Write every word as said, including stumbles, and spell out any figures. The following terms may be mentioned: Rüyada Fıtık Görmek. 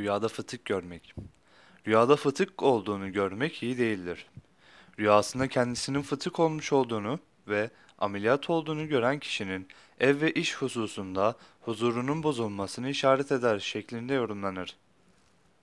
Rüyada fıtık görmek. Rüyada fıtık olduğunu görmek iyi değildir. Rüyasında kendisinin fıtık olmuş olduğunu ve ameliyat olduğunu gören kişinin ev ve iş hususunda huzurunun bozulmasını işaret eder şeklinde yorumlanır.